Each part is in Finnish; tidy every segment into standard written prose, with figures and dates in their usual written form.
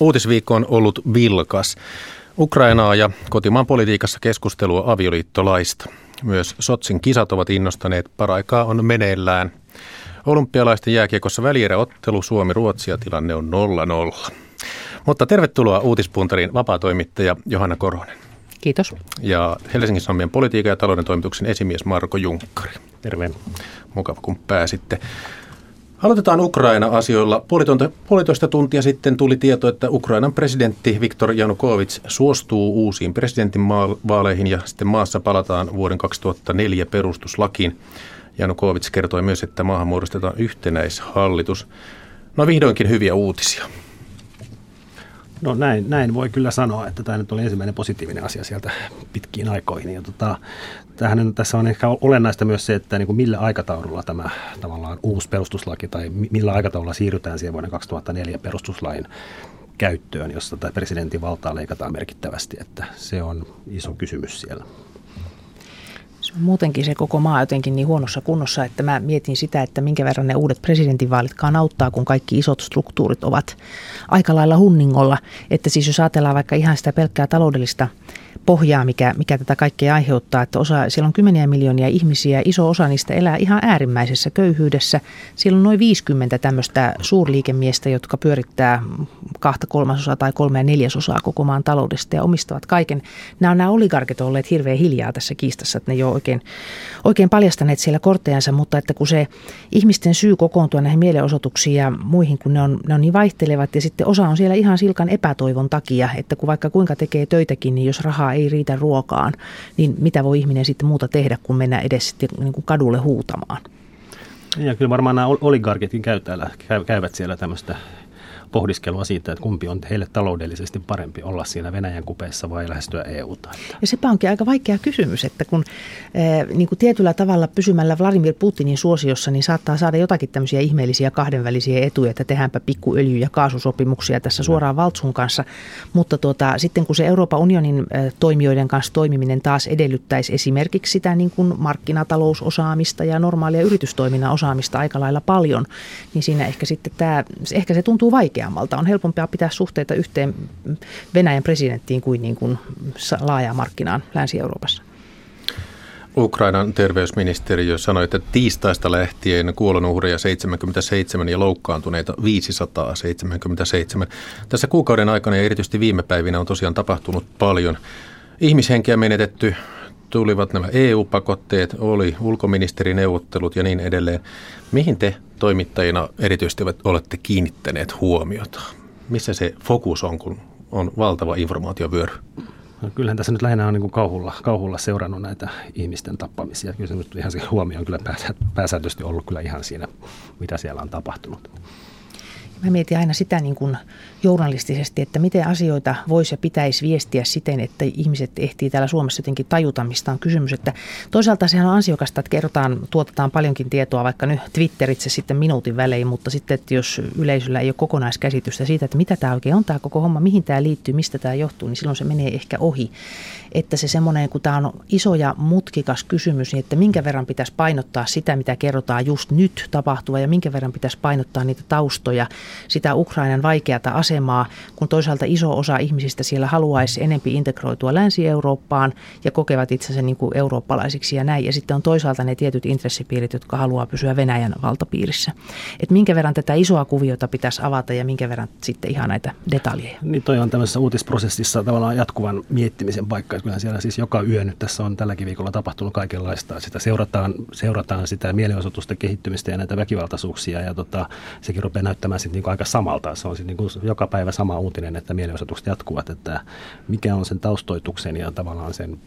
Uutisviikko on ollut vilkas. Ukrainaa ja kotimaan politiikassa keskustelua avioliittolaista. Myös Sotsin kisat ovat innostaneet, paraikaa on meneillään. Olympialaisten jääkiekossa välieräottelu Suomi-Ruotsi ja tilanne on 0-0. Mutta tervetuloa uutispuntariin vapaatoimittaja Johanna Korhonen. Kiitos. Ja Helsingin Sanomien politiikan ja talouden toimituksen esimies Marko Junkkari. Terve. Mukava kun pääsitte. Aloitetaan Ukraina-asioilla. Puolitoista tuntia sitten tuli tieto, että Ukrainan presidentti Viktor Janukovytš suostuu uusiin presidentinvaaleihin ja sitten maassa palataan vuoden 2004 perustuslakiin. Janukovytš kertoi myös, että maahan muodostetaan yhtenäishallitus. No vihdoinkin hyviä uutisia. No näin voi kyllä sanoa, että tämä nyt oli ensimmäinen positiivinen asia sieltä pitkiin aikoihin. Ja tässä on ehkä olennaista myös se, että niin kuin millä aikataululla tämä tavallaan uusi perustuslaki tai millä aikataululla siirrytään siihen vuoden 2004 perustuslain käyttöön, jossa tämä presidentin valtaa leikataan merkittävästi, että se on iso kysymys siellä. Muutenkin se koko maa jotenkin niin huonossa kunnossa, että mä mietin sitä, että minkä verran ne uudet presidentinvaalitkaan auttaa, kun kaikki isot struktuurit ovat aika lailla hunningolla. Että siis jos ajatellaan vaikka ihan sitä pelkkää taloudellista pohjaa, mikä tätä kaikkea aiheuttaa, että siellä on kymmeniä miljoonia ihmisiä, iso osa niistä elää ihan äärimmäisessä köyhyydessä. Siellä on noin 50 tämmöistä suurliikemiestä, jotka pyörittää 2/3 tai 3/4 koko maan taloudesta ja omistavat kaiken. Nämä oligarkit ovat olleet hirveän hiljaa tässä kiistassa, että ne jo oikein paljastaneet siellä korttejansa, mutta että kun se ihmisten syy kokoontua näihin mielenosoituksiin ja muihin, kun ne on niin vaihtelevat ja sitten osa on siellä ihan silkan epätoivon takia, että kun vaikka kuinka tekee töitäkin, niin jos rahaa ei riitä ruokaan, niin mitä voi ihminen sitten muuta tehdä, kun mennä edes sitten niin kuin kadulle huutamaan. Ja kyllä varmaan nämä oligarkitkin käyvät siellä tämmöistä pohdiskelua siitä, että kumpi on heille taloudellisesti parempi olla siinä Venäjän kupeessa vai lähestyä EU:ta. Ja sepä onkin aika vaikea kysymys, että kun niin kuin tietyllä tavalla pysymällä Vladimir Putinin suosiossa, niin saattaa saada jotakin tämmöisiä ihmeellisiä kahdenvälisiä etuja, että tehdäänpä pikkuöljy- ja kaasusopimuksia tässä suoraan Valtsun kanssa. Mutta sitten kun se Euroopan unionin toimijoiden kanssa toimiminen taas edellyttäisi esimerkiksi sitä niin kuin markkinatalousosaamista ja normaalia yritystoiminnan osaamista aika lailla paljon, niin siinä ehkä sitten ehkä se tuntuu vaikeaa. On helpompaa pitää suhteita yhteen Venäjän presidenttiin kuin laajaan markkinaan Länsi-Euroopassa. Ukrainan terveysministeriö sanoi, että tiistaista lähtien kuolonuhreja 77 ja loukkaantuneita 577. Tässä kuukauden aikana ja erityisesti viime päivinä on tosiaan tapahtunut paljon. Ihmishenkiä menetetty, tulivat nämä EU-pakotteet, oli ulkoministerineuvottelut ja niin edelleen. Mihin te toimittajina erityisesti olette kiinnittäneet huomiota? Missä se fokus on, kun on valtava informaatiovyöry? No, kyllähän tässä nyt lähinnä on niin kuin kauhulla seurannut näitä ihmisten tappamisia. Kyllä se nyt ihan se huomio on kyllä pääsääntöisesti ollut kyllä ihan siinä, mitä siellä on tapahtunut. Mä mietin aina sitä niin kuin journalistisesti, että miten asioita voisi ja pitäisi viestiä siten, että ihmiset ehtii täällä Suomessa jotenkin tajuta, mistä on kysymys. Että toisaalta sehän on ansiokasta, että tuotetaan paljonkin tietoa, vaikka nyt Twitteritse sitten minuutin välein, mutta sitten, että jos yleisöllä ei ole kokonaiskäsitystä siitä, että mitä tämä oikein on tämä koko homma, mihin tämä liittyy, mistä tämä johtuu, niin silloin se menee ehkä ohi. Että se semmoinen, kun tämä on iso ja mutkikas kysymys, niin että minkä verran pitäisi painottaa sitä, mitä kerrotaan just nyt tapahtua ja minkä verran pitäisi painottaa niitä taustoja, sitä Ukrainan vaikeata asemaa, kun toisaalta iso osa ihmisistä siellä haluaisi enempi integroitua Länsi-Eurooppaan ja kokevat itsensä niin kuin eurooppalaisiksi ja näin. Ja sitten on toisaalta ne tietyt intressipiirit, jotka haluaa pysyä Venäjän valtapiirissä. Et minkä verran tätä isoa kuviota pitäisi avata ja minkä verran sitten ihan näitä detaljeja. Niin toi on tämmöisessä uutisprosessissa tavallaan jatkuvan miettimisen paikka. Kyllähän siellä siis joka yö nyt tässä on tälläkin viikolla tapahtunut kaikenlaista. Sitä seurataan sitä mielenosoitusten kehittymistä ja näitä väkivaltaisuuksia ja sekin rupeaa näyttämään sitten niin aika samalta. Se on niin kuin joka päivä sama uutinen, että mielenosoitukset jatkuvat, että mikä on sen taustoituksen ja tavallaan sen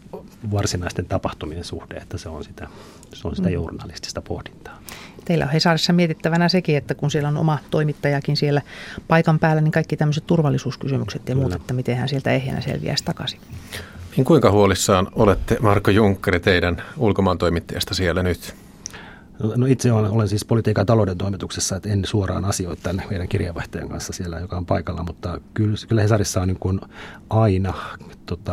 varsinaisten tapahtumien suhde, että se on sitä journalistista pohdintaa. Teillä on Hesarissa mietittävänä sekin, että kun siellä on oma toimittajakin siellä paikan päällä, niin kaikki tämmöiset turvallisuuskysymykset ja muut, että miten hän sieltä ehjänä selviäisi takaisin. Niin kuinka huolissaan olette, Marko Junkkari, teidän ulkomaantoimittajasta siellä nyt? No itse olen siis politiikan ja talouden toimituksessa, että en suoraan asioi tämän meidän kirjeenvaihtajan kanssa siellä, joka on paikalla, mutta kyllä Hesarissa on niin kuin aina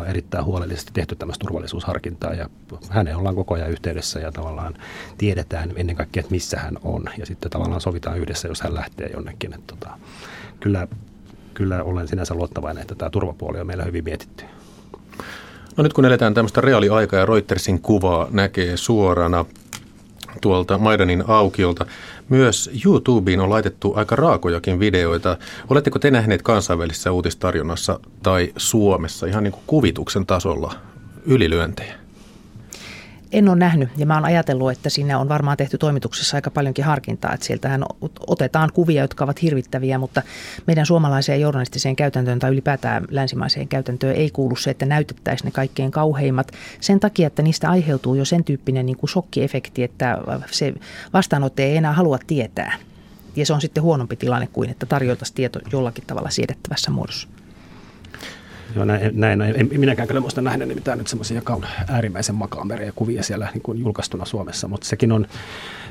erittäin huolellisesti tehty tämmöistä turvallisuusharkintaa ja häneen ollaan koko ajan yhteydessä ja tavallaan tiedetään ennen kaikkea, että missä hän on ja sitten tavallaan sovitaan yhdessä, jos hän lähtee jonnekin. Kyllä kyllä olen sinänsä luottavainen, että tämä turvapuoli on meillä hyvin mietitty. No nyt kun eletään tämmöistä reaaliaikaa ja Reutersin kuvaa näkee suorana tuolta Maidanin aukiolta, myös YouTubeen on laitettu aika raakojakin videoita. Oletteko te nähneet kansainvälisessä uutistarjonnassa tai Suomessa ihan niin kuin kuvituksen tasolla ylilyöntejä? En ole nähnyt, ja mä oon ajatellut, että siinä on varmaan tehty toimituksessa aika paljonkin harkintaa, että sieltähän otetaan kuvia, jotka ovat hirvittäviä, mutta meidän suomalaiseen journalistiseen käytäntöön tai ylipäätään länsimaiseen käytäntöön ei kuulu se, että näytettäisiin ne kaikkein kauheimmat sen takia, että niistä aiheutuu jo sen tyyppinen niin kuin shokkiefekti, että se vastaanottaja ei enää halua tietää, ja se on sitten huonompi tilanne kuin, että tarjoiltaisiin tieto jollakin tavalla siedettävässä muodossa. Joo, näin. En minäkään kyllä muista nähnyt mitään nyt semmoisia, joka on äärimmäisen makaamereja kuvia siellä niin kuin julkaistuna Suomessa, mutta sekin on,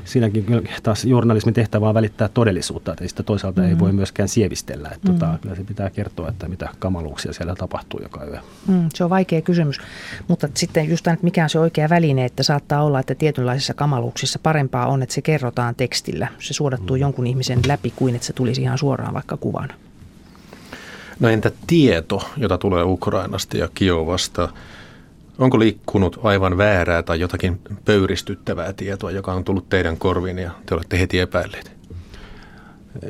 siinäkin kyllä taas journalismin tehtävä on välittää todellisuutta, että sitä toisaalta ei voi myöskään sievistellä, että kyllä se pitää kertoa, että mitä kamaluuksia siellä tapahtuu joka yö. Se on vaikea kysymys, mutta sitten just aina, mikä on se oikea väline, että saattaa olla, että tietynlaisissa kamaluuksissa parempaa on, että se kerrotaan tekstillä, se suodattuu jonkun ihmisen läpi kuin, että se tulisi ihan suoraan vaikka kuvana. No entä tieto, jota tulee Ukrainasta ja Kiovasta? Onko liikkunut aivan väärää tai jotakin pöyristyttävää tietoa, joka on tullut teidän korviin ja te olette heti epäilleet?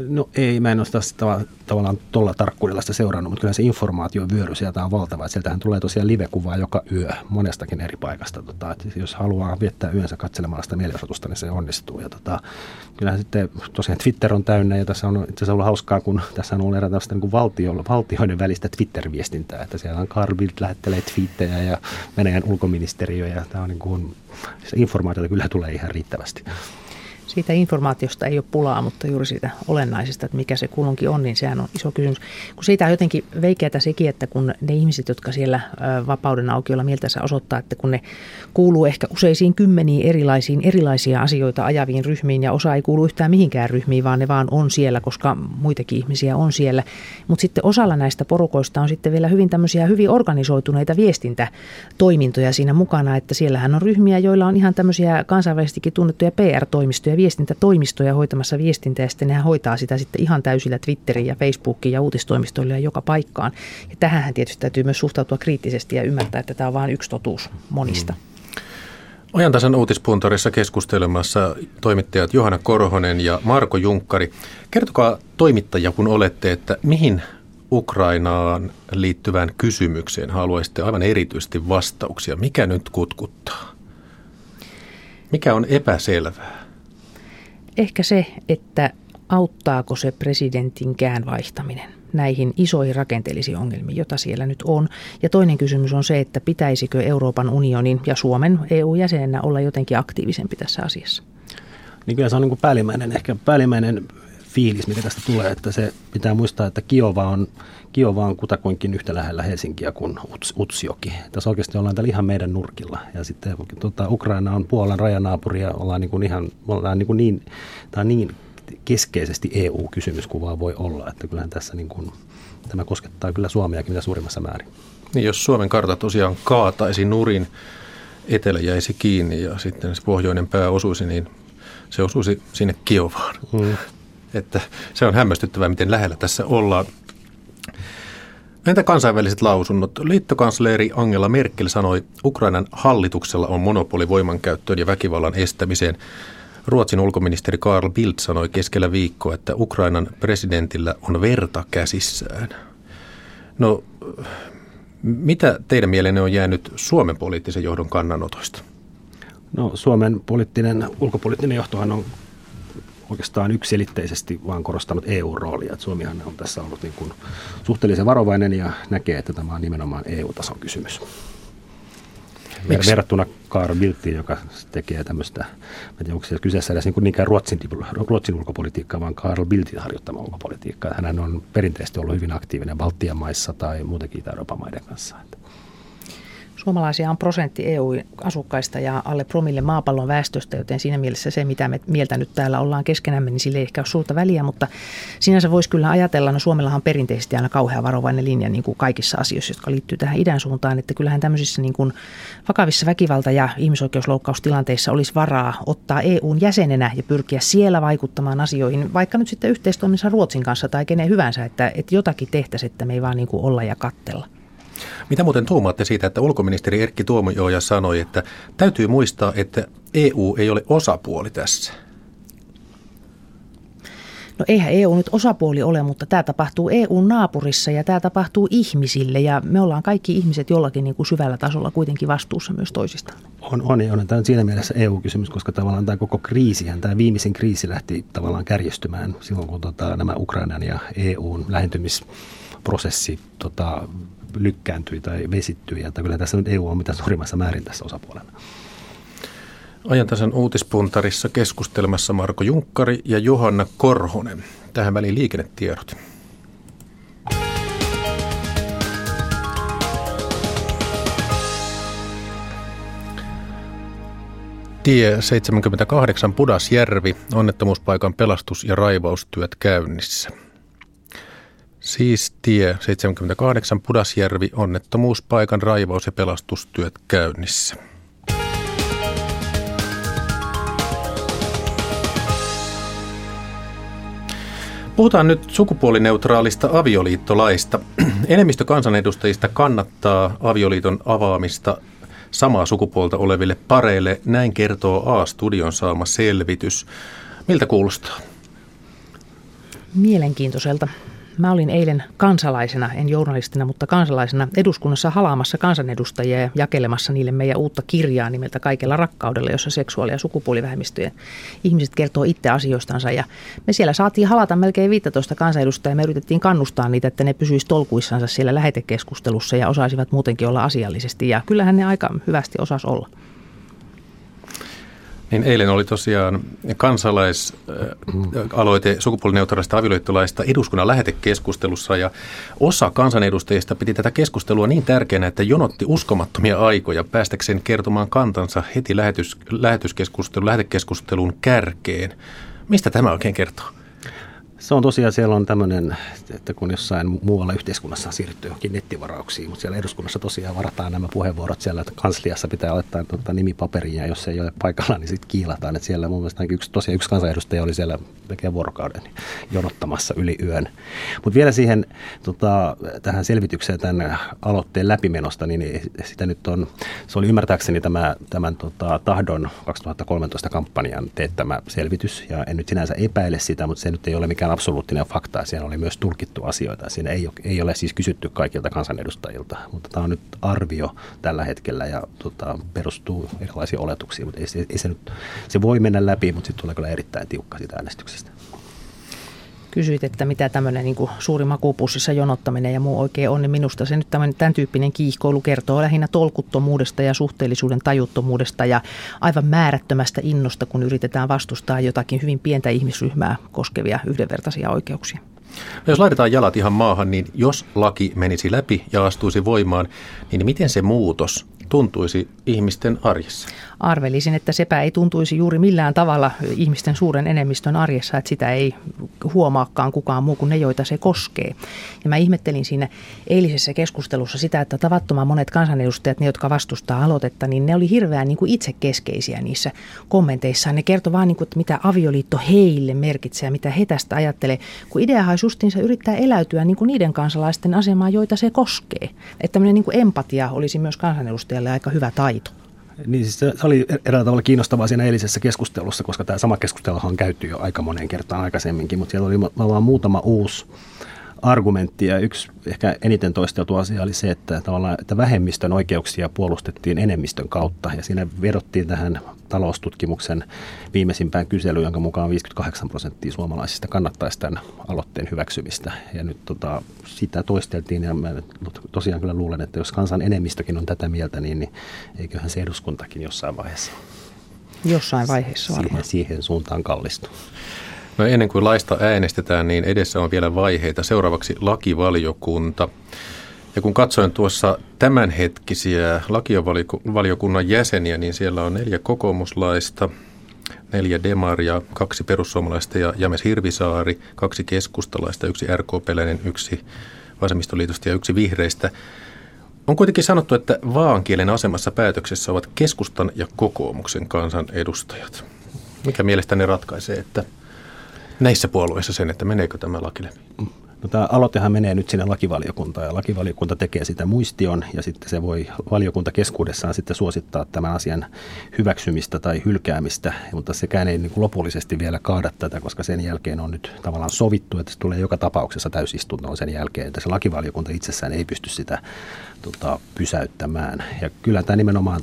No ei, mä en ole sitä tavallaan tuolla tarkkuudella sitä seurannut, mutta kyllä se informaatiovyöry sieltä on valtava. Sieltähän tulee tosiaan livekuvaa joka yö monestakin eri paikasta. Jos haluaa viettää yönsä katselemalla sitä mielenosoitusta, niin se onnistuu. Ja kyllähän sitten tosiaan Twitter on täynnä, ja tässä on itse asiassa ollut hauskaa, kun tässä on ollut erään tällaista niin valtioiden välistä Twitter-viestintää. Että siellä on Carl Bildt lähettelee twiittejä ja Venäjän ulkoministeriö, ja tämä on niin kuin, se informaatiota kyllä tulee ihan riittävästi. Siitä informaatiosta ei ole pulaa, mutta juuri siitä olennaisesta, että mikä se kulunkin on, niin sehän on iso kysymys. Kun siitä on jotenkin veikeätä sekin, että kun ne ihmiset, jotka siellä vapauden aukiolla mieltänsä osoittaa, että kun ne kuuluu ehkä useisiin kymmeniin erilaisia asioita ajaviin ryhmiin ja osa ei kuulu yhtään mihinkään ryhmiin, vaan ne vaan on siellä, koska muitakin ihmisiä on siellä. Mutta sitten osalla näistä porukoista on sitten vielä hyvin tämmöisiä hyvin organisoituneita viestintätoimintoja siinä mukana, että siellähän on ryhmiä, joilla on ihan tämmöisiä kansainvälisestikin tunnettuja PR-toimistoja, viestintätoimistoja hoitamassa viestintää, ja sitten nehän hoitaa sitä sitten ihan täysillä Twitteriin ja Facebookiin ja uutistoimistoille ja joka paikkaan. Ja tähänhän tietysti täytyy myös suhtautua kriittisesti ja ymmärtää, että tämä on vain yksi totuus monista. Ajantasan uutispuntarissa keskustelemassa toimittajat Johanna Korhonen ja Marko Junkkari. Kertokaa toimittajia, kun olette, että mihin Ukrainaan liittyvään kysymykseen haluaisitte aivan erityisesti vastauksia? Mikä nyt kutkuttaa? Mikä on epäselvää? Ehkä se, että auttaako se presidentinkään vaihtaminen näihin isoihin rakenteellisiin ongelmiin, joita siellä nyt on. Ja toinen kysymys on se, että pitäisikö Euroopan unionin ja Suomen EU-jäsenenä olla jotenkin aktiivisempi tässä asiassa? Niin kyllä se on niin kuin päällimmäinen fiilis, mikä tästä tulee, että se pitää muistaa, että Kiova on kutakuinkin yhtä lähellä Helsinkiä kuin Utsjoki. Tässä oikeasti ollaan täällä ihan meidän nurkilla. Ja sitten Ukraina on Puolan rajanaapuri ja ollaan niin kuin ihan, tämä on niin keskeisesti EU-kysymyskuvaa voi olla, että kyllähän tässä niin kuin, tämä koskettaa kyllä Suomeakin mitä suurimmassa määrin. Niin, jos Suomen kartta tosiaan kaataisi nurin, etelä jäisi kiinni ja sitten se pohjoinen pää osuisi, niin se osuisi sinne Kiovaan. Että se on hämmästyttävää, miten lähellä tässä ollaan. Entä kansainväliset lausunnot? Liittokansleri Angela Merkel sanoi, Ukrainan hallituksella on monopoli voimankäyttöön ja väkivallan estämiseen. Ruotsin ulkoministeri Carl Bildt sanoi keskellä viikkoa, että Ukrainan presidentillä on verta käsissään. No, mitä teidän mielenne on jäänyt Suomen poliittisen johdon kannanotoista? No, Suomen ulkopoliittinen johtohan on oikeastaan yksiselitteisesti vaan korostanut EU-roolia. Että Suomihan on tässä ollut niin kuin suhteellisen varovainen ja näkee, että tämä on nimenomaan EU-tason kysymys. Verrattuna Carl Bildtiin, joka tekee tämmöistä, onko se kyseessä edes niinkään Ruotsin ulkopolitiikkaa, vaan Carl Bildtin harjoittama ulkopolitiikkaa. Hän on perinteisesti ollut hyvin aktiivinen Baltian maissa tai muutenkin Itä-Euroopan maiden kanssa. Suomalaisia on prosentti EU-asukkaista ja alle promille maapallon väestöstä, joten siinä mielessä se, mitä me mieltä nyt täällä ollaan keskenämme, niin sille ei ehkä ole suurta väliä, mutta sinänsä voisi kyllä ajatella, no Suomellahan on perinteisesti aina kauhean varovainen linja niin kuin kaikissa asioissa, jotka liittyy tähän idän suuntaan, että kyllähän tämmöisissä niin kuin vakavissa väkivalta- ja ihmisoikeusloukkaustilanteissa olisi varaa ottaa EUn jäsenenä ja pyrkiä siellä vaikuttamaan asioihin, vaikka nyt sitten yhteistoiminnassa Ruotsin kanssa tai kenen hyvänsä, että jotakin tehtäisiin, että me ei vaan niin kuin olla ja katsella. Mitä muuten tuumaatte siitä, että ulkoministeri Erkki Tuomioja sanoi, että täytyy muistaa, että EU ei ole osapuoli tässä? No eihän EU nyt osapuoli ole, mutta tämä tapahtuu EU-naapurissa ja tämä tapahtuu ihmisille ja me ollaan kaikki ihmiset jollakin niin kuin syvällä tasolla kuitenkin vastuussa myös toisistaan. On tämä siinä mielessä EU-kysymys, koska tavallaan tämä koko kriisihän, tämä viimeisin kriisi lähti tavallaan kärjistymään silloin, kun nämä Ukrainan ja EUn lähentymisprosessi lykkääntyi tai vesittyi, ja kyllä tässä nyt EU on mitä suurimmassa määrin tässä osapuolena. Ajantasan uutispuntarissa keskustelmassa Marko Junkkari ja Johanna Korhonen. Tähän väliin liikennetiedot. Tie 78 Pudasjärvi, onnettomuuspaikan pelastus- ja raivaustyöt käynnissä. Siis tie 78 Pudasjärvi, onnettomuuspaikan raivaus- ja pelastustyöt käynnissä. Puhutaan nyt sukupuolineutraalista avioliittolaista. Enemmistö kansanedustajista kannattaa avioliiton avaamista samaa sukupuolta oleville pareille. Näin kertoo A-studion saama selvitys. Miltä kuulostaa? Mielenkiintoiselta. Mä olin eilen kansalaisena, en journalistina, mutta kansalaisena eduskunnassa halaamassa kansanedustajia ja jakelemassa niille meidän uutta kirjaa nimeltä Kaikella rakkaudella, jossa seksuaali- ja sukupuolivähemmistöjen ihmiset kertoo itse asioistansa. Ja me siellä saatiin halata melkein 15 kansanedustajaa ja me yritettiin kannustaa niitä, että ne pysyisivät tolkuissansa siellä lähetekeskustelussa ja osaisivat muutenkin olla asiallisesti. Ja kyllähän ne aika hyvästi osas olla. Niin eilen oli tosiaan kansalaisaloite sukupuolineutraalista avioliittolaista eduskunnan lähetekeskustelussa ja osa kansanedustajista piti tätä keskustelua niin tärkeänä, että jonotti uskomattomia aikoja päästäkseen kertomaan kantansa heti lähetekeskustelun kärkeen. Mistä tämä oikein kertoo? Se on tosiaan, siellä on tämmöinen, että kun jossain muualla yhteiskunnassa siirtyy johonkin nettivarauksiin, mutta siellä eduskunnassa tosiaan varataan nämä puheenvuorot siellä, että kansliassa pitää ottaa nimipaperiin ja jos ei ole paikalla, niin sitten kiilataan. Että siellä mun mielestä yksi kansanedustaja oli siellä melkein vuorokauden jonottamassa yli yön. Mutta vielä siihen tähän selvitykseen tämän aloitteen läpimenosta, niin sitä nyt on, se oli ymmärtääkseni tämän Tahdon 2013 kampanjan teettämä selvitys ja en nyt sinänsä epäile sitä, mutta se nyt ei ole mikään absoluuttinen fakta. Siinä oli myös tulkittu asioita. Siinä ei ole siis kysytty kaikilta kansanedustajilta, mutta tämä on nyt arvio tällä hetkellä ja perustuu erilaisiin oletuksiin. Mutta se voi mennä läpi, mutta sitten tulee kyllä erittäin tiukka siitä äänestyksestä. Kysyit, että mitä tämmöinen niin kuin suuri makuupussissa jonottaminen ja muu oikein on, niin minusta se nyt tämän tyyppinen kiihkoilu kertoo lähinnä tolkuttomuudesta ja suhteellisuuden tajuttomuudesta ja aivan määrättömästä innosta, kun yritetään vastustaa jotakin hyvin pientä ihmisryhmää koskevia yhdenvertaisia oikeuksia. No jos laitetaan jalat ihan maahan, niin jos laki menisi läpi ja astuisi voimaan, niin miten se muutos tuntuisi ihmisten arjessa? Arvelisin, että sepä ei tuntuisi juuri millään tavalla ihmisten suuren enemmistön arjessa, että sitä ei huomaakaan kukaan muu kuin ne, joita se koskee. Ja mä ihmettelin siinä eilisessä keskustelussa sitä, että tavattoman monet kansanedustajat, ne jotka vastustaa aloitetta, niin ne oli hirveän niin kuin itsekeskeisiä niissä kommenteissaan. Ne kertoi vaan, niin kuin, että mitä avioliitto heille merkitsee ja mitä he tästä ajattelee, kun ideahan olisi justiinsa yrittää eläytyä niin kuin niiden kansalaisten asemaan, joita se koskee. Että tämmöinen niin kuin empatia olisi myös kansanedustajille aika hyvä taito. Niin, siis se oli eräällä tavalla kiinnostavaa siinä eilisessä keskustelussa, koska tämä sama keskustelu on käyty jo aika moneen kertaan aikaisemminkin, mutta siellä oli vaan muutama uusi argumentti ja yksi ehkä eniten toisteltu asia oli se, että vähemmistön oikeuksia puolustettiin enemmistön kautta ja siinä vedottiin tähän taloustutkimuksen viimeisimpään kyselyyn, jonka mukaan 58% suomalaisista kannattaisi tämän aloitteen hyväksymistä ja nyt sitä toisteltiin ja mä tosiaan kyllä luulen, että jos kansan enemmistökin on tätä mieltä, niin eiköhän se eduskuntakin jossain vaiheessa. Jossain vaiheessa varmaan. Siihen suuntaan kallistuu. No ennen kuin laista äänestetään, niin edessä on vielä vaiheita. Seuraavaksi lakivaliokunta. Ja kun katsoin tuossa tämänhetkisiä lakivaliokunnan jäseniä, niin siellä on 4 kokoomuslaista, 4 demaria, 2 perussuomalaista ja James Hirvisaari, 2 keskustalaista, 1 RKP:läinen, 1 vasemmistoliitosta ja 1 vihreistä. On kuitenkin sanottu, että vaaankielen asemassa päätöksessä ovat keskustan ja kokoomuksen kansanedustajat. Mikä mielestäni ratkaisee, että näissä puolueissa sen, että meneekö tämä laki läpi? No, tämä aloitehan menee nyt sinne lakivaliokuntaan ja lakivaliokunta tekee sitä muistion ja sitten se voi valiokunta keskuudessaan sitten suosittaa tämän asian hyväksymistä tai hylkäämistä, mutta sekään ei niin kuin lopullisesti vielä kaada tätä, koska sen jälkeen on nyt tavallaan sovittu, että se tulee joka tapauksessa täysistuntoon sen jälkeen, että se lakivaliokunta itsessään ei pysty sitä pysäyttämään. Ja kyllä tämä nimenomaan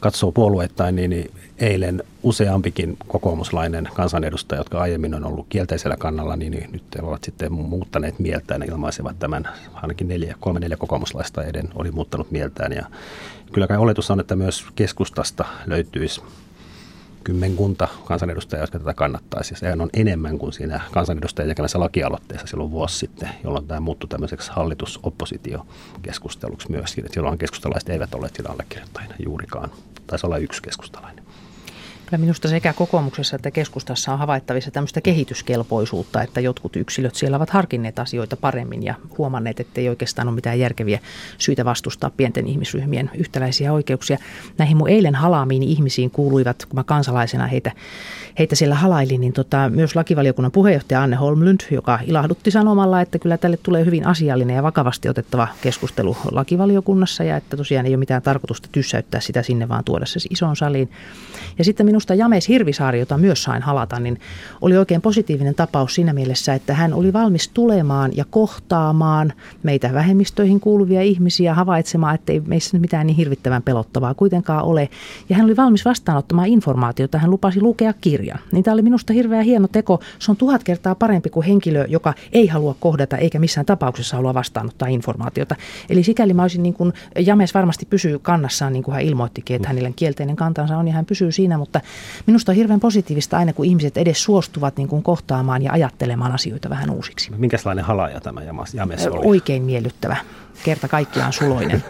katsoo puolueittain, niin eilen useampikin kokoomuslainen kansanedustaja, jotka aiemmin on ollut kielteisellä kannalla, niin nyt ovat sitten muuttaneet mieltään ja ilmaisevat tämän. Ainakin 3-4 kokoomuslaista oli muuttanut mieltään. Ja kyllä kai oletus on, että myös keskustasta löytyisi kymmenkunta kansanedustajaa, jotka tätä kannattaisi. Sehän on enemmän kuin siinä kansanedustajien tekemässä lakialoitteessa silloin vuosi sitten, jolloin tämä muuttui tämmöiseksi hallitus-oppositio-keskusteluksi myöskin. Silloin keskustalaiset eivät olleet sillä allekirjoittajina juurikaan. Taisi olla 1 keskustalainen. Kyllä minusta sekä kokoomuksessa että keskustassa on havaittavissa tämmöistä kehityskelpoisuutta, että jotkut yksilöt siellä ovat harkinneet asioita paremmin ja huomanneet, että ei oikeastaan ole mitään järkeviä syitä vastustaa pienten ihmisryhmien yhtäläisiä oikeuksia. Näihin mun eilen halaamiin ihmisiin kuuluivat, kun mä kansalaisena heitä siellä halailin, niin myös lakivaliokunnan puheenjohtaja Anne Holmlund, joka ilahdutti sanomalla, että kyllä tälle tulee hyvin asiallinen ja vakavasti otettava keskustelu lakivaliokunnassa ja että tosiaan ei ole mitään tarkoitusta tyssäyttää sitä sinne, vaan tuoda se isoon saliin. Ja sitten minusta James Hirvisaari, jota myös sain halata, niin oli oikein positiivinen tapaus siinä mielessä, että hän oli valmis tulemaan ja kohtaamaan meitä vähemmistöihin kuuluvia ihmisiä, havaitsemaan, että ei meissä mitään niin hirvittävän pelottavaa kuitenkaan ole. Ja hän oli valmis vastaanottamaan informaatiota, hän lupasi lukea kirjan. Niin tämä oli minusta hirveän hieno teko. Se on 1000 kertaa parempi kuin henkilö, joka ei halua kohdata eikä missään tapauksessa halua vastaanottaa informaatiota. Eli sikäli mä olisin niin kuin, James varmasti pysyy kannassaan, niin kuin hän ilmoittikin, että hänellä kielteinen kantansa on ja hän pysyy siinä, mutta minusta on hirveän positiivista aina, kun ihmiset edes suostuvat niin kuin kohtaamaan ja ajattelemaan asioita vähän uusiksi. Minkälainen halaaja tämä James oli? Oikein miellyttävä. Kerta kaikkiaan suloinen.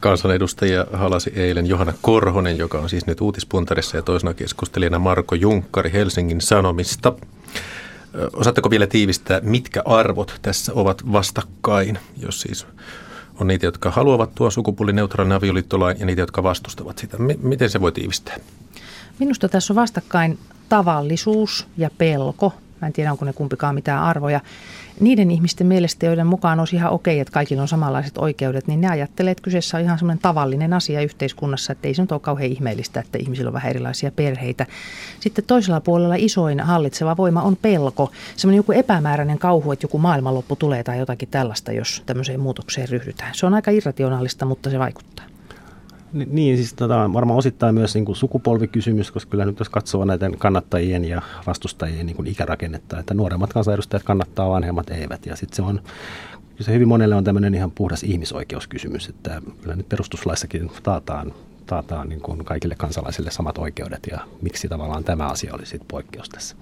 Kansanedustajia halasi eilen Johanna Korhonen, joka on siis nyt Uutispuntarissa, ja toisena keskustelijana Marko Junkkari Helsingin Sanomista. Osaatteko vielä tiivistää, mitkä arvot tässä ovat vastakkain, jos siis on niitä, jotka haluavat tuon sukupuolineutraalin avioliittolain ja niitä, jotka vastustavat sitä. Miten se voi tiivistää? Minusta tässä on vastakkain tavallisuus ja pelko. Mä en tiedä, onko ne kumpikaan mitään arvoja. Niiden ihmisten mielestä, joiden mukaan olisi ihan okei, että kaikilla on samanlaiset oikeudet, niin ne ajattelee, että kyseessä on ihan semmoinen tavallinen asia yhteiskunnassa, että ei se nyt ole kauhean ihmeellistä, että ihmisillä on vähän erilaisia perheitä. Sitten toisella puolella isoin hallitseva voima on pelko, semmoinen joku epämääräinen kauhu, että joku maailmanloppu tulee tai jotakin tällaista, jos tämmöiseen muutokseen ryhdytään. Se on aika irrationaalista, mutta se vaikuttaa. Niin, siis on varmaan osittain myös niin kuin sukupolvikysymys, koska kyllä nyt jos katsoo näiden kannattajien ja vastustajien niin kuin ikärakennetta, että nuoremmat kansanedustajat kannattaa, vanhemmat eivät. Ja sitten se hyvin monelle on tämmöinen ihan puhdas ihmisoikeuskysymys, että kyllä nyt perustuslaissakin taataan niin kuin kaikille kansalaisille samat oikeudet ja miksi tavallaan tämä asia oli sitten poikkeus tässä.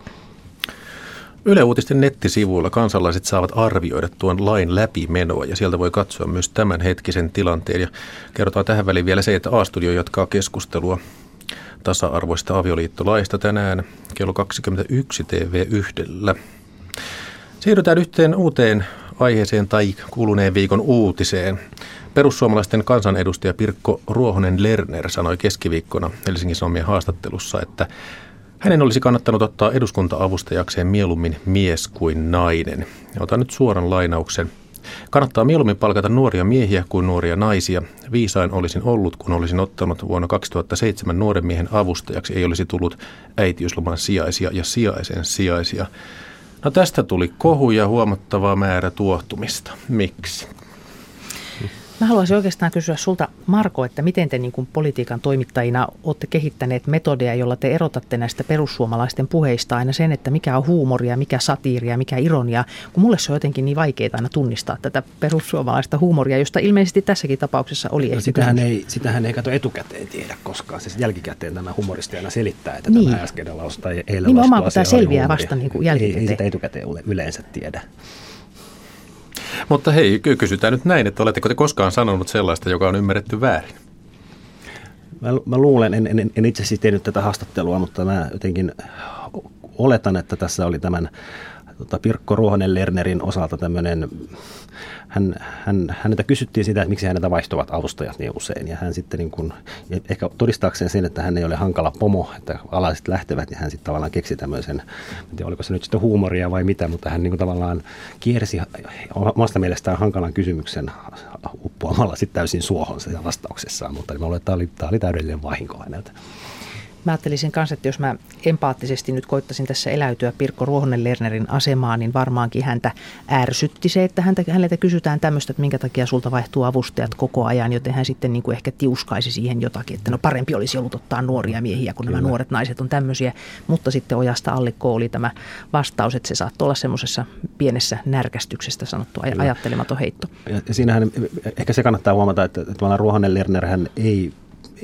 Yle Uutisten nettisivuilla kansalaiset saavat arvioida tuon lain läpimenoa ja sieltä voi katsoa myös tämänhetkisen tilanteen. Ja kerrotaan tähän väliin vielä se, että A-studio jatkaa keskustelua tasa-arvoista avioliittolaista tänään kello 21 TV1. Siirrytään yhteen uuteen aiheeseen tai kuluneen viikon uutiseen. Perussuomalaisten kansanedustaja Pirkko Ruohonen-Lerner sanoi keskiviikkona Helsingin Sanomien haastattelussa, että hänen olisi kannattanut ottaa eduskunta-avustajakseen mieluummin mies kuin nainen. Otan nyt suoran lainauksen. Kannattaa mieluummin palkata nuoria miehiä kuin nuoria naisia. Viisain olisin ollut, kun olisin ottanut vuonna 2007 nuoren miehen avustajaksi. Ei olisi tullut äitiysloman sijaisia ja sijaisen sijaisia. No tästä tuli kohu ja huomattava määrä tuohtumista. Miksi? Mä haluaisin oikeastaan kysyä sulta, Marko, että miten te niin kuin politiikan toimittajina olette kehittäneet metodeja, jolla te erotatte näistä perussuomalaisten puheista aina sen, että mikä on huumoria, mikä satiiria, mikä ironia, kun mulle se on jotenkin niin vaikeaa aina tunnistaa tätä perussuomalaista huumoria, josta ilmeisesti tässäkin tapauksessa oli. No, sitähän ei kato etukäteen tiedä koskaan, siis jälkikäteen tämä humoristi aina selittää, että niin. Tämä äsken lausta ja eilen lausta asia on huumoria. Tämä selviää vasta niin kuin jälkikäteen. Ei sitä etukäteen yleensä tiedä. Mutta hei, kysytään nyt näin, että oletteko te koskaan sanonut sellaista, joka on ymmärretty väärin? Mä luulen, en itse asiassa tehnyt tätä haastattelua, mutta mä jotenkin oletan, että tässä oli tämän Pirkko Ruohonen-Lernerin osalta tämmöinen, häneltä kysyttiin sitä, että miksi häneltä vaihtovat avustajat niin usein. Ja hän sitten niin kuin, ehkä todistaakseen sen, että hän ei ole hankala pomo, että alaiset lähtevät, ja hän sitten tavallaan keksi tämmöisen, en tiedä oliko se nyt sitten huumoria vai mitä, mutta hän niin kuin tavallaan kiersi omasta mielestään hankalan kysymyksen uppoamalla sitten täysin suohon sen vastauksessaan, mutta niin mä luulen, että tämä oli täydellinen vahinko häneltä. Mä ajattelin sen kanssa, että jos mä empaattisesti nyt koittaisin tässä eläytyä Pirkko Ruohonen-Lernerin asemaan, niin varmaankin häntä ärsytti se, että häneltä kysytään tämmöistä, että minkä takia sulta vaihtuu avustajat koko ajan, joten hän sitten niin kuin ehkä tiuskaisi siihen jotakin, että no parempi olisi ollut ottaa nuoria miehiä, kun nämä nuoret naiset on tämmöisiä, mutta sitten ojasta allikkoon oli tämä vastaus, että se saattoi olla semmoisessa pienessä närkästyksestä sanottu ajattelematon heitto. Ja siinähän ehkä se kannattaa huomata, että Ruohonen-Lerner hän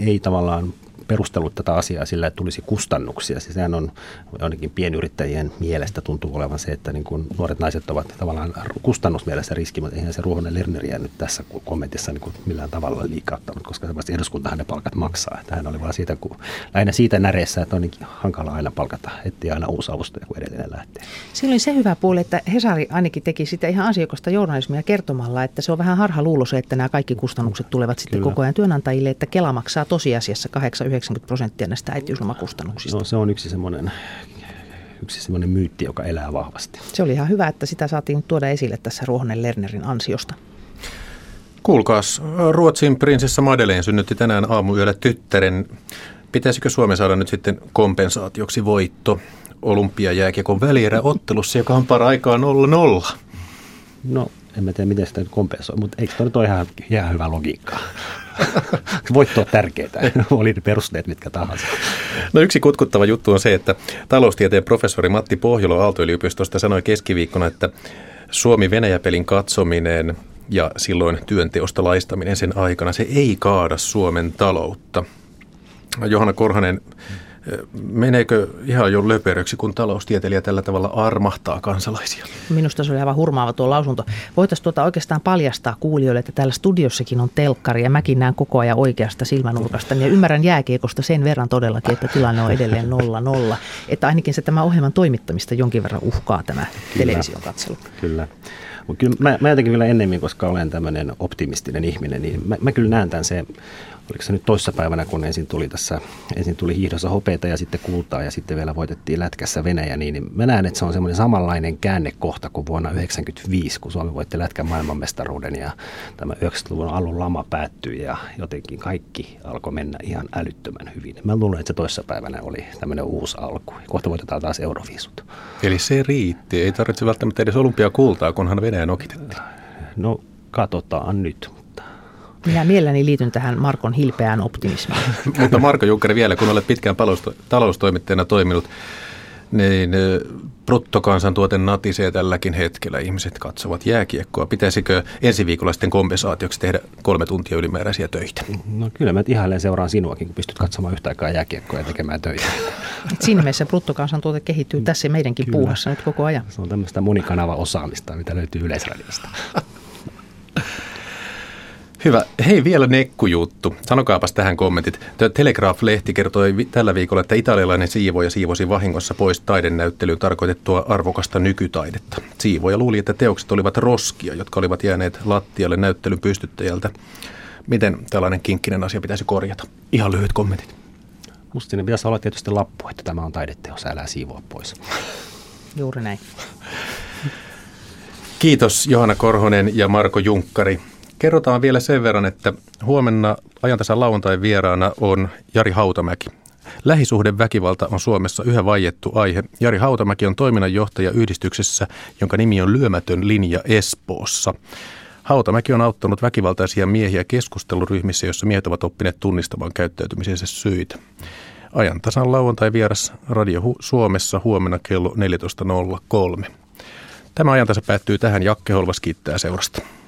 ei tavallaan perustellut tätä asiaa sillä, että tulisi kustannuksia. Siis sehän on ainakin pienyrittäjien mielestä tuntuu olevan se, että niin kun nuoret naiset ovat tavallaan kustannusmielessä riski, mutta eihän se Ruohonen-Lerneriä nyt tässä kommentissa niin millään tavalla liikauttanut, koska semmoista eduskuntahan ne palkat maksaa. Että hän oli vaan siitä, lähinnä siitä näreessä, että on niin hankala aina palkata, ettei aina uusi avustaja, kun edellinen lähtee. Siinä oli se hyvä puoli, että Hesari ainakin teki sitä ihan ansiokasta journalismia kertomalla, että se on vähän harhaluulo se, että nämä kaikki kustannukset tulevat sitten koko ajan työnantajille, että Kela maksaa tosiasiassa 90% näistä äitiyslomakustannuksista. No, se on yksi semmoinen myytti, joka elää vahvasti. Se oli ihan hyvä, että sitä saatiin tuoda esille tässä Ruohonen-Lernerin ansiosta. Kuulkaas, Ruotsin prinsessa Madeleine synnytti tänään aamuyöllä tyttären. Pitäisikö Suomen saada nyt sitten kompensaatioksi voitto olympiajääkiekon välieräottelussa, joka on paraikaa 0-0? No, en mä tiedä, miten sitä nyt kompensoi, mutta eikö toi ole ihan hyvä logiikkaa? Voitto on tärkeää, oli ne perusteet mitkä tahansa. No yksi kutkuttava juttu on se, että taloustieteen professori Matti Pohjola Aalto-yliopistosta sanoi keskiviikkona, että Suomi-Venäjä-pelin katsominen ja silloin työnteosta laistaminen sen aikana, se ei kaada Suomen taloutta. Johanna Korhonen, meneekö ihan jo löperöksi, kun taloustieteilijä tällä tavalla armahtaa kansalaisia? Minusta se oli aivan hurmaava tuo lausunto. Voitaisiin oikeastaan paljastaa kuulijoille, että täällä studiossakin on telkkari ja mäkin näen koko ajan oikeasta silmänurkasta. Ja ymmärrän jääkiekosta sen verran todellakin, että tilanne on edelleen 0-0. Että ainakin se tämä ohjelman toimittamista jonkin verran uhkaa tämä television katselu. Kyllä. Mä jotenkin vielä ennemmin, koska olen tämmöinen optimistinen ihminen, niin mä kyllä näen tämän se, oliko se nyt toissapäivänä, kun ensin tuli hiihdossa hopeita ja sitten kultaa ja sitten vielä voitettiin lätkässä Venäjä, niin mä näen, että se on semmoinen samanlainen käännekohta kuin vuonna 1995, kun Suomi voitti lätkän maailmanmestaruuden ja tämä 90-luvun alun lama päättyi ja jotenkin kaikki alkoi mennä ihan älyttömän hyvin. Mä luulen, että se toissapäivänä oli tämmöinen uusi alku. Kohta voitetaan taas euroviisut. Eli se riitti. Ei tarvitse välttämättä edes olympiakultaa, kunhan Venäjä nokitettiin. No, katsotaan nyt. Minä mielelläni liityn tähän Markon hilpeään optimismiin. Mutta Marko Junkkari vielä, kun olet pitkään taloustoimittajana toiminut, niin bruttokansantuote natisee tälläkin hetkellä. Ihmiset katsovat jääkiekkoa. Pitäisikö ensi viikolla sitten kompensaatioksi tehdä 3 tuntia ylimääräisiä töitä? No kyllä mä ihailleen seuraan sinuakin, kun pystyt katsomaan yhtä aikaa jääkiekkoa ja tekemään töitä. Siinä mielessä bruttokansantuote kehittyy tässä meidänkin kyllä puuhassa nyt koko ajan. Se on tämmöistä monikanavaosaamista, mitä löytyy Yleisradiosta. Hyvä. Hei, vielä nekkujuttu. Sanokaapas tähän kommentit. Telegraph-lehti kertoi tällä viikolla, että italialainen siivoja siivosi vahingossa pois taidenäyttelyyn tarkoitettua arvokasta nykytaidetta. Siivoja luuli, että teokset olivat roskia, jotka olivat jääneet lattialle näyttelyn pystyttäjältä. Miten tällainen kinkkinen asia pitäisi korjata? Ihan lyhyet kommentit. Musta siinä pitäisi olla tietysti lappu, että tämä on taideteos, älä siivoa pois. Juuri näin. Kiitos Johanna Korhonen ja Marko Junkkari. Kerrotaan vielä sen verran, että huomenna Ajantasan lauantain vieraana on Jari Hautamäki. Lähisuhdeväkivalta on Suomessa yhä vaiettu aihe. Jari Hautamäki on toiminnanjohtaja yhdistyksessä, jonka nimi on Lyömätön linja Espoossa. Hautamäki on auttanut väkivaltaisia miehiä keskusteluryhmissä, joissa miehet ovat oppineet tunnistamaan käyttäytymisensä syitä. Ajantasan lauantain vieras Radio Suomessa huomenna kello 14.03. Tämä Ajantasa päättyy tähän. Jakke Holvas kiittää seurasta.